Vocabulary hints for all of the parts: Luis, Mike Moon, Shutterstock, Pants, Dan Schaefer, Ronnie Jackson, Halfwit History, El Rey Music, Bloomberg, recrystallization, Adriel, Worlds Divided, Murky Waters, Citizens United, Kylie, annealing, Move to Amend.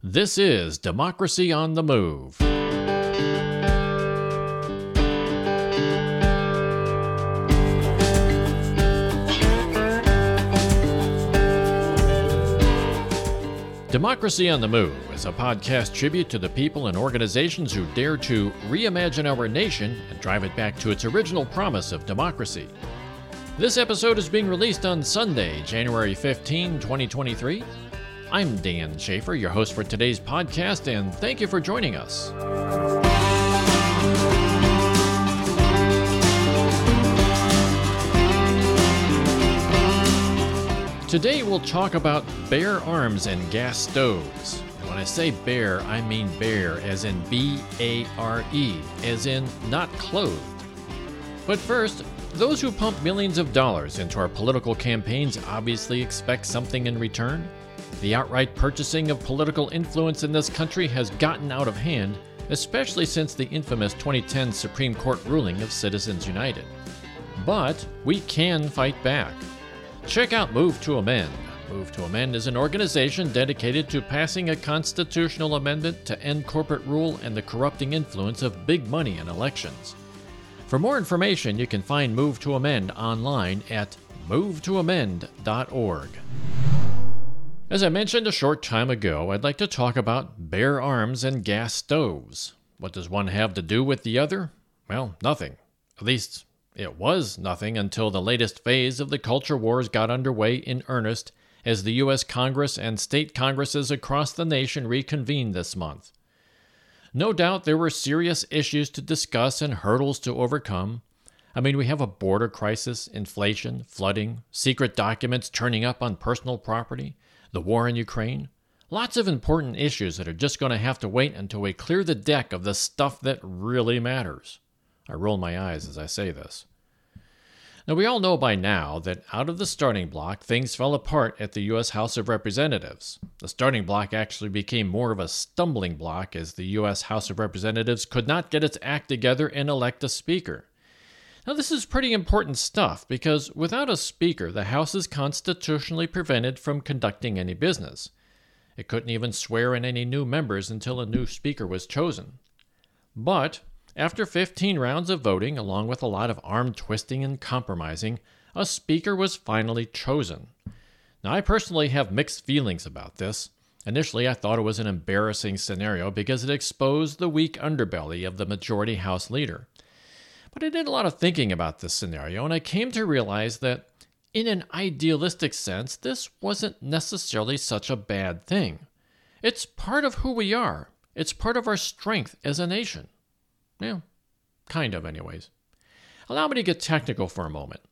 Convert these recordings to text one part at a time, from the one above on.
This is Democracy on the Move. Democracy on the Move is a podcast tribute to the people and organizations who dare to reimagine our nation and drive it back to its original promise of democracy. This episode is being released on Sunday, January 15, 2023. I'm Dan Schaefer, your host for today's podcast, and thank you for joining us. Today we'll talk about bare arms and gas stoves. And when I say bare, I mean bare as in B-A-R-E, as in not clothed. But first, those who pump millions of dollars into our political campaigns obviously expect something in return. The outright purchasing of political influence in this country has gotten out of hand, especially since the infamous 2010 Supreme Court ruling of Citizens United. But we can fight back. Check out Move to Amend. Move to Amend is an organization dedicated to passing a constitutional amendment to end corporate rule and the corrupting influence of big money in elections. For more information, you can find Move to Amend online at movetoamend.org. As I mentioned a short time ago, I'd like to talk about bare arms and gas stoves. What does one have to do with the other? Well, nothing. At least, it was nothing until the latest phase of the culture wars got underway in earnest as the U.S. Congress and state Congresses across the nation reconvened this month. No doubt there were serious issues to discuss and hurdles to overcome. I mean, we have a border crisis, inflation, flooding, secret documents turning up on personal property, the war in Ukraine. Lots of important issues that are just going to have to wait until we clear the deck of the stuff that really matters. I roll my eyes as I say this. Now, we all know by now that out of the starting block, things fell apart at the U.S. House of Representatives. The starting block actually became more of a stumbling block as the U.S. House of Representatives could not get its act together and elect a speaker. Now, this is pretty important stuff because without a speaker, the House is constitutionally prevented from conducting any business. It couldn't even swear in any new members until a new speaker was chosen. But after 15 rounds of voting, along with a lot of arm twisting and compromising, a speaker was finally chosen. Now, I personally have mixed feelings about this. Initially, I thought it was an embarrassing scenario because it exposed the weak underbelly of the majority House leader. But I did a lot of thinking about this scenario, and I came to realize that, in an idealistic sense, this wasn't necessarily such a bad thing. It's part of who we are. It's part of our strength as a nation. Yeah, kind of anyways. Allow me to get technical for a moment.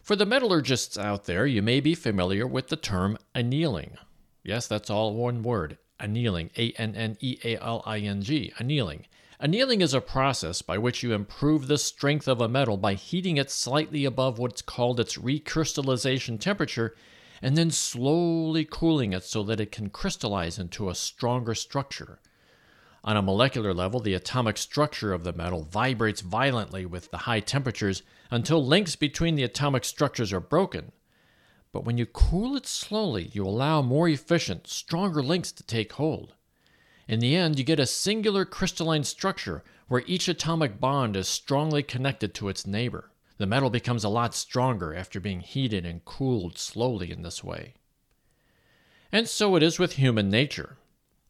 For the metallurgists out there, you may be familiar with the term annealing. Yes, that's all one word, annealing, A-N-N-E-A-L-I-N-G, annealing. Annealing is a process by which you improve the strength of a metal by heating it slightly above what's called its recrystallization temperature and then slowly cooling it so that it can crystallize into a stronger structure. On a molecular level, the atomic structure of the metal vibrates violently with the high temperatures until links between the atomic structures are broken. But when you cool it slowly, you allow more efficient, stronger links to take hold. In the end, you get a singular crystalline structure where each atomic bond is strongly connected to its neighbor. The metal becomes a lot stronger after being heated and cooled slowly in this way. And so it is with human nature.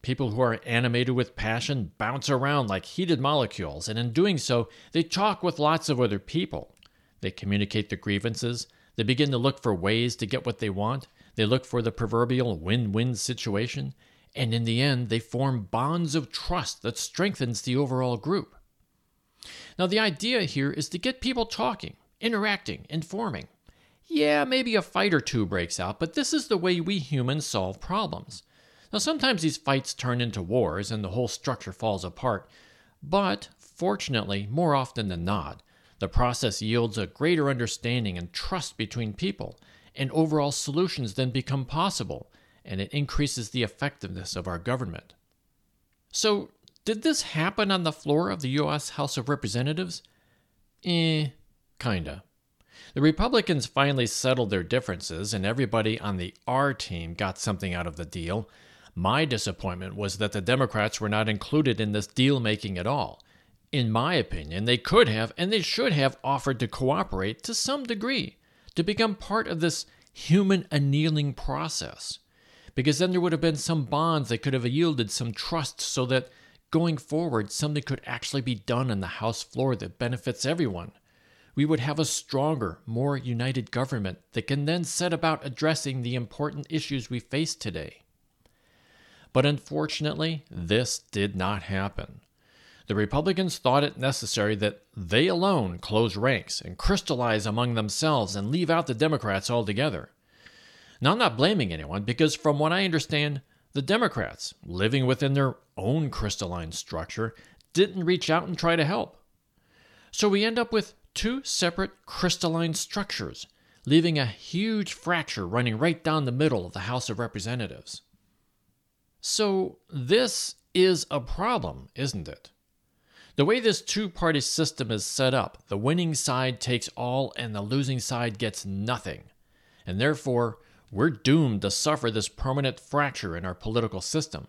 People who are animated with passion bounce around like heated molecules, and in doing so, they talk with lots of other people. They communicate their grievances. They begin to look for ways to get what they want. They look for the proverbial win-win situation. And in the end, they form bonds of trust that strengthens the overall group. Now, the idea here is to get people talking, interacting, informing. Yeah, maybe a fight or two breaks out, but this is the way we humans solve problems. Now, sometimes these fights turn into wars and the whole structure falls apart, but fortunately, more often than not, the process yields a greater understanding and trust between people, and overall solutions then become possible, and it increases the effectiveness of our government. So, did this happen on the floor of the U.S. House of Representatives? Kinda. The Republicans finally settled their differences, and everybody on the R team got something out of the deal. My disappointment was that the Democrats were not included in this deal-making at all. In my opinion, they could have and they should have offered to cooperate to some degree, to become part of this human annealing process, because then there would have been some bonds that could have yielded some trust so that going forward, something could actually be done on the House floor that benefits everyone. We would have a stronger, more united government that can then set about addressing the important issues we face today. But unfortunately, this did not happen. The Republicans thought it necessary that they alone close ranks and crystallize among themselves and leave out the Democrats altogether. Now, I'm not blaming anyone because from what I understand, the Democrats, living within their own crystalline structure, didn't reach out and try to help. So we end up with two separate crystalline structures, leaving a huge fracture running right down the middle of the House of Representatives. So this is a problem, isn't it? The way this two-party system is set up, the winning side takes all and the losing side gets nothing. And therefore, we're doomed to suffer this permanent fracture in our political system.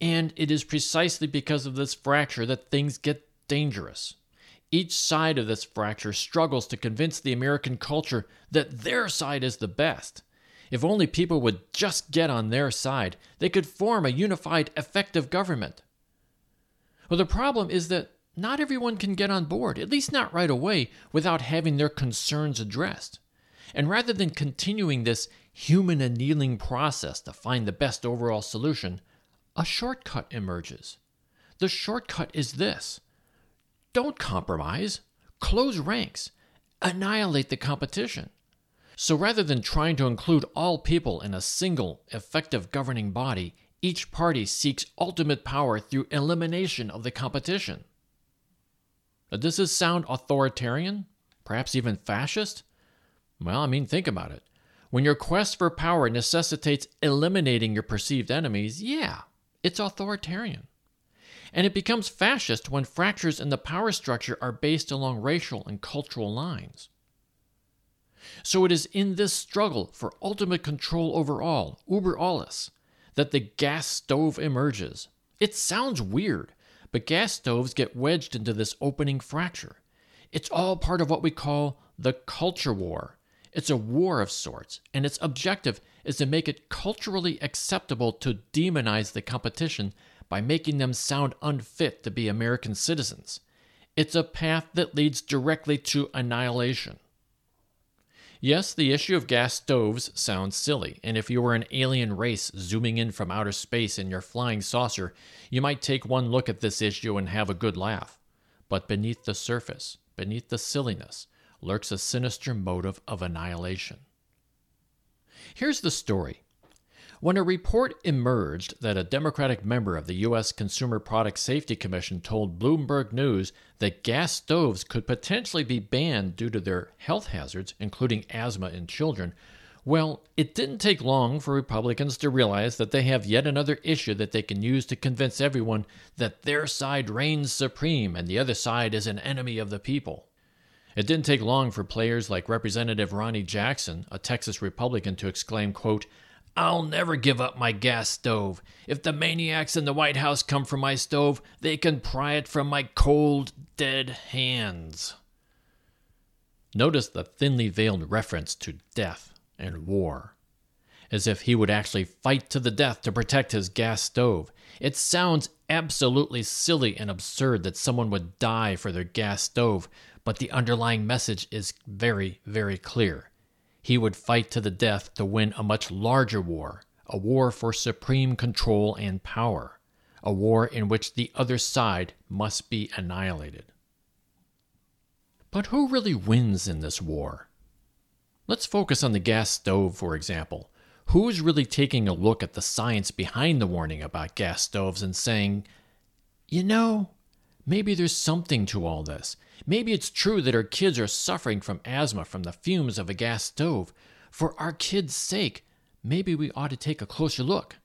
And it is precisely because of this fracture that things get dangerous. Each side of this fracture struggles to convince the American culture that their side is the best. If only people would just get on their side, they could form a unified, effective government. Well, the problem is that not everyone can get on board, at least not right away, without having their concerns addressed. And rather than continuing this human annealing process to find the best overall solution, a shortcut emerges. The shortcut is this. Don't compromise. Close ranks. Annihilate the competition. So rather than trying to include all people in a single, effective governing body, each party seeks ultimate power through elimination of the competition. Now, does this sound authoritarian? Perhaps even fascist? Well, I mean, think about it. When your quest for power necessitates eliminating your perceived enemies, yeah, it's authoritarian. And it becomes fascist when fractures in the power structure are based along racial and cultural lines. So it is in this struggle for ultimate control over all, uber alles, that the gas stove emerges. It sounds weird, but gas stoves get wedged into this opening fracture. It's all part of what we call the culture war. It's a war of sorts, and its objective is to make it culturally acceptable to demonize the competition by making them sound unfit to be American citizens. It's a path that leads directly to annihilation. Yes, the issue of gas stoves sounds silly, and if you were an alien race zooming in from outer space in your flying saucer, you might take one look at this issue and have a good laugh. But beneath the surface, beneath the silliness, lurks a sinister motive of annihilation. Here's the story. When a report emerged that a Democratic member of the U.S. Consumer Product Safety Commission told Bloomberg News that gas stoves could potentially be banned due to their health hazards, including asthma in children, well, it didn't take long for Republicans to realize that they have yet another issue that they can use to convince everyone that their side reigns supreme and the other side is an enemy of the people. It didn't take long for players like Representative Ronnie Jackson, a Texas Republican, to exclaim, quote, "I'll never give up my gas stove. If the maniacs in the White House come for my stove, they can pry it from my cold, dead hands." Notice the thinly veiled reference to death and war, as if he would actually fight to the death to protect his gas stove. It sounds absolutely silly and absurd that someone would die for their gas stove, but the underlying message is very, very clear. He would fight to the death to win a much larger war, a war for supreme control and power, a war in which the other side must be annihilated. But who really wins in this war? Let's focus on the gas stove, for example. Who's really taking a look at the science behind the warning about gas stoves and saying, you know, maybe there's something to all this. Maybe it's true that our kids are suffering from asthma from the fumes of a gas stove. For our kids' sake, maybe we ought to take a closer look.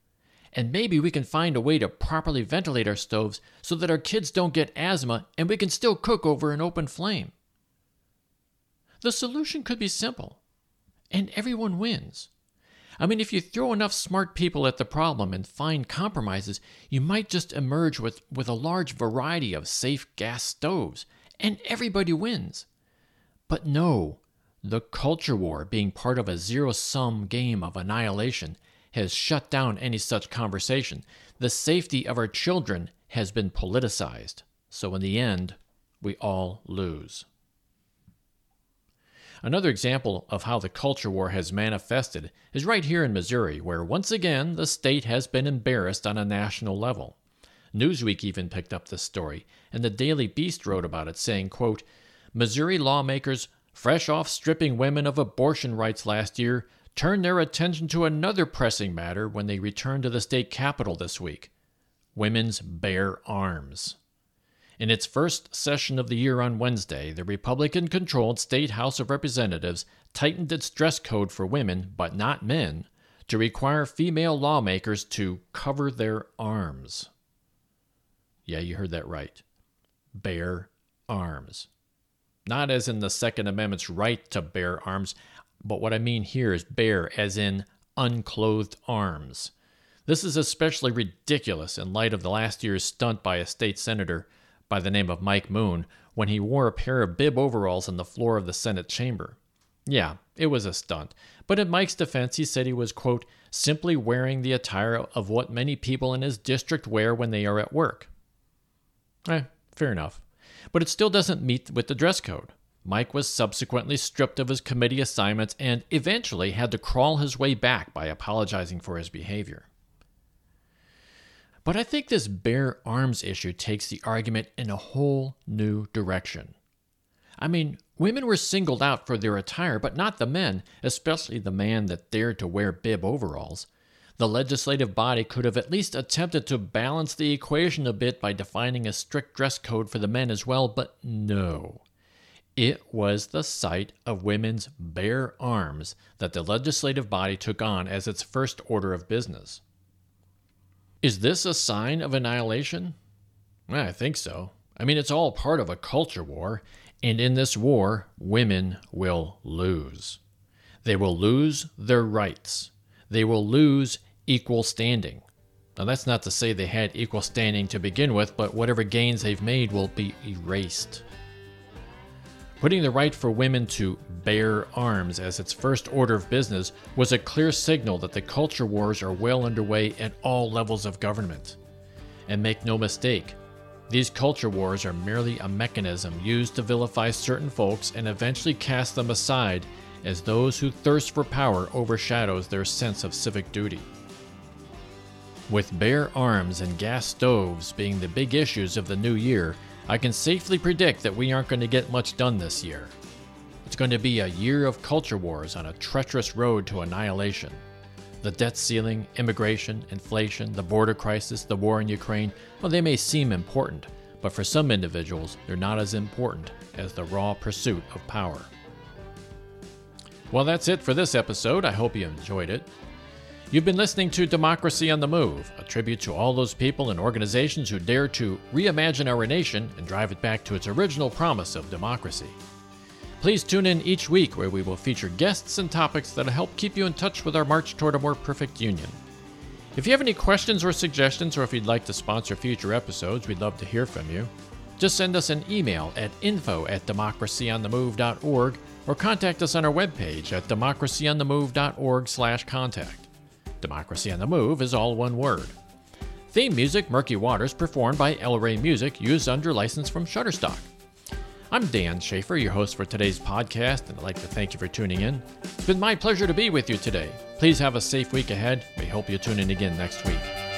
And maybe we can find a way to properly ventilate our stoves so that our kids don't get asthma and we can still cook over an open flame. The solution could be simple, and everyone wins. I mean, if you throw enough smart people at the problem and find compromises, you might just emerge with a large variety of safe gas stoves, and everybody wins. But no, the culture war, being part of a zero-sum game of annihilation, has shut down any such conversation. The safety of our children has been politicized. So in the end, we all lose. Another example of how the culture war has manifested is right here in Missouri, where once again the state has been embarrassed on a national level. Newsweek even picked up this story, and the Daily Beast wrote about it, saying, quote, Missouri lawmakers, fresh off stripping women of abortion rights last year, turned their attention to another pressing matter when they returned to the state capitol this week, women's bare arms. In its first session of the year on Wednesday, the Republican-controlled State House of Representatives tightened its dress code for women, but not men, to require female lawmakers to cover their arms. Yeah, you heard that right. Bare arms. Not as in the Second Amendment's right to bear arms, but what I mean here is bare as in unclothed arms. This is especially ridiculous in light of the last year's stunt by a state senator by the name of Mike Moon, when he wore a pair of bib overalls on the floor of the Senate chamber. Yeah, it was a stunt. But in Mike's defense, he said he was, quote, simply wearing the attire of what many people in his district wear when they are at work. Fair enough. But it still doesn't meet with the dress code. Mike was subsequently stripped of his committee assignments and eventually had to crawl his way back by apologizing for his behavior. But I think this bare arms issue takes the argument in a whole new direction. I mean, women were singled out for their attire, but not the men, especially the man that dared to wear bib overalls. The legislative body could have at least attempted to balance the equation a bit by defining a strict dress code for the men as well, but no. It was the sight of women's bare arms that the legislative body took on as its first order of business. Is this a sign of annihilation? I think so. I mean, it's all part of a culture war, and in this war, women will lose. They will lose their rights. They will lose equal standing. Now, that's not to say they had equal standing to begin with, but whatever gains they've made will be erased. Putting the right for women to bear arms as its first order of business was a clear signal that the culture wars are well underway at all levels of government. And make no mistake, these culture wars are merely a mechanism used to vilify certain folks and eventually cast them aside as those whose thirst for power overshadows their sense of civic duty. With bare arms and gas stoves being the big issues of the new year, I can safely predict that we aren't going to get much done this year. It's going to be a year of culture wars on a treacherous road to annihilation. The debt ceiling, immigration, inflation, the border crisis, the war in Ukraine, well, they may seem important, but for some individuals, they're not as important as the raw pursuit of power. Well, that's it for this episode. I hope you enjoyed it. You've been listening to Democracy on the Move, a tribute to all those people and organizations who dare to reimagine our nation and drive it back to its original promise of democracy. Please tune in each week where we will feature guests and topics that will help keep you in touch with our march toward a more perfect union. If you have any questions or suggestions, or if you'd like to sponsor future episodes, we'd love to hear from you. Just send us an email at info@democracyonthemove.org or contact us on our webpage at democracyonthemove.org/contact. Democracy on the Move is all one word. Theme music, Murky Waters, performed by El Rey Music, used under license from Shutterstock. I'm Dan Schaefer, your host for today's podcast, and I'd like to thank you for tuning in. It's been my pleasure to be with you today. Please have a safe week ahead. We hope you tune in again next week.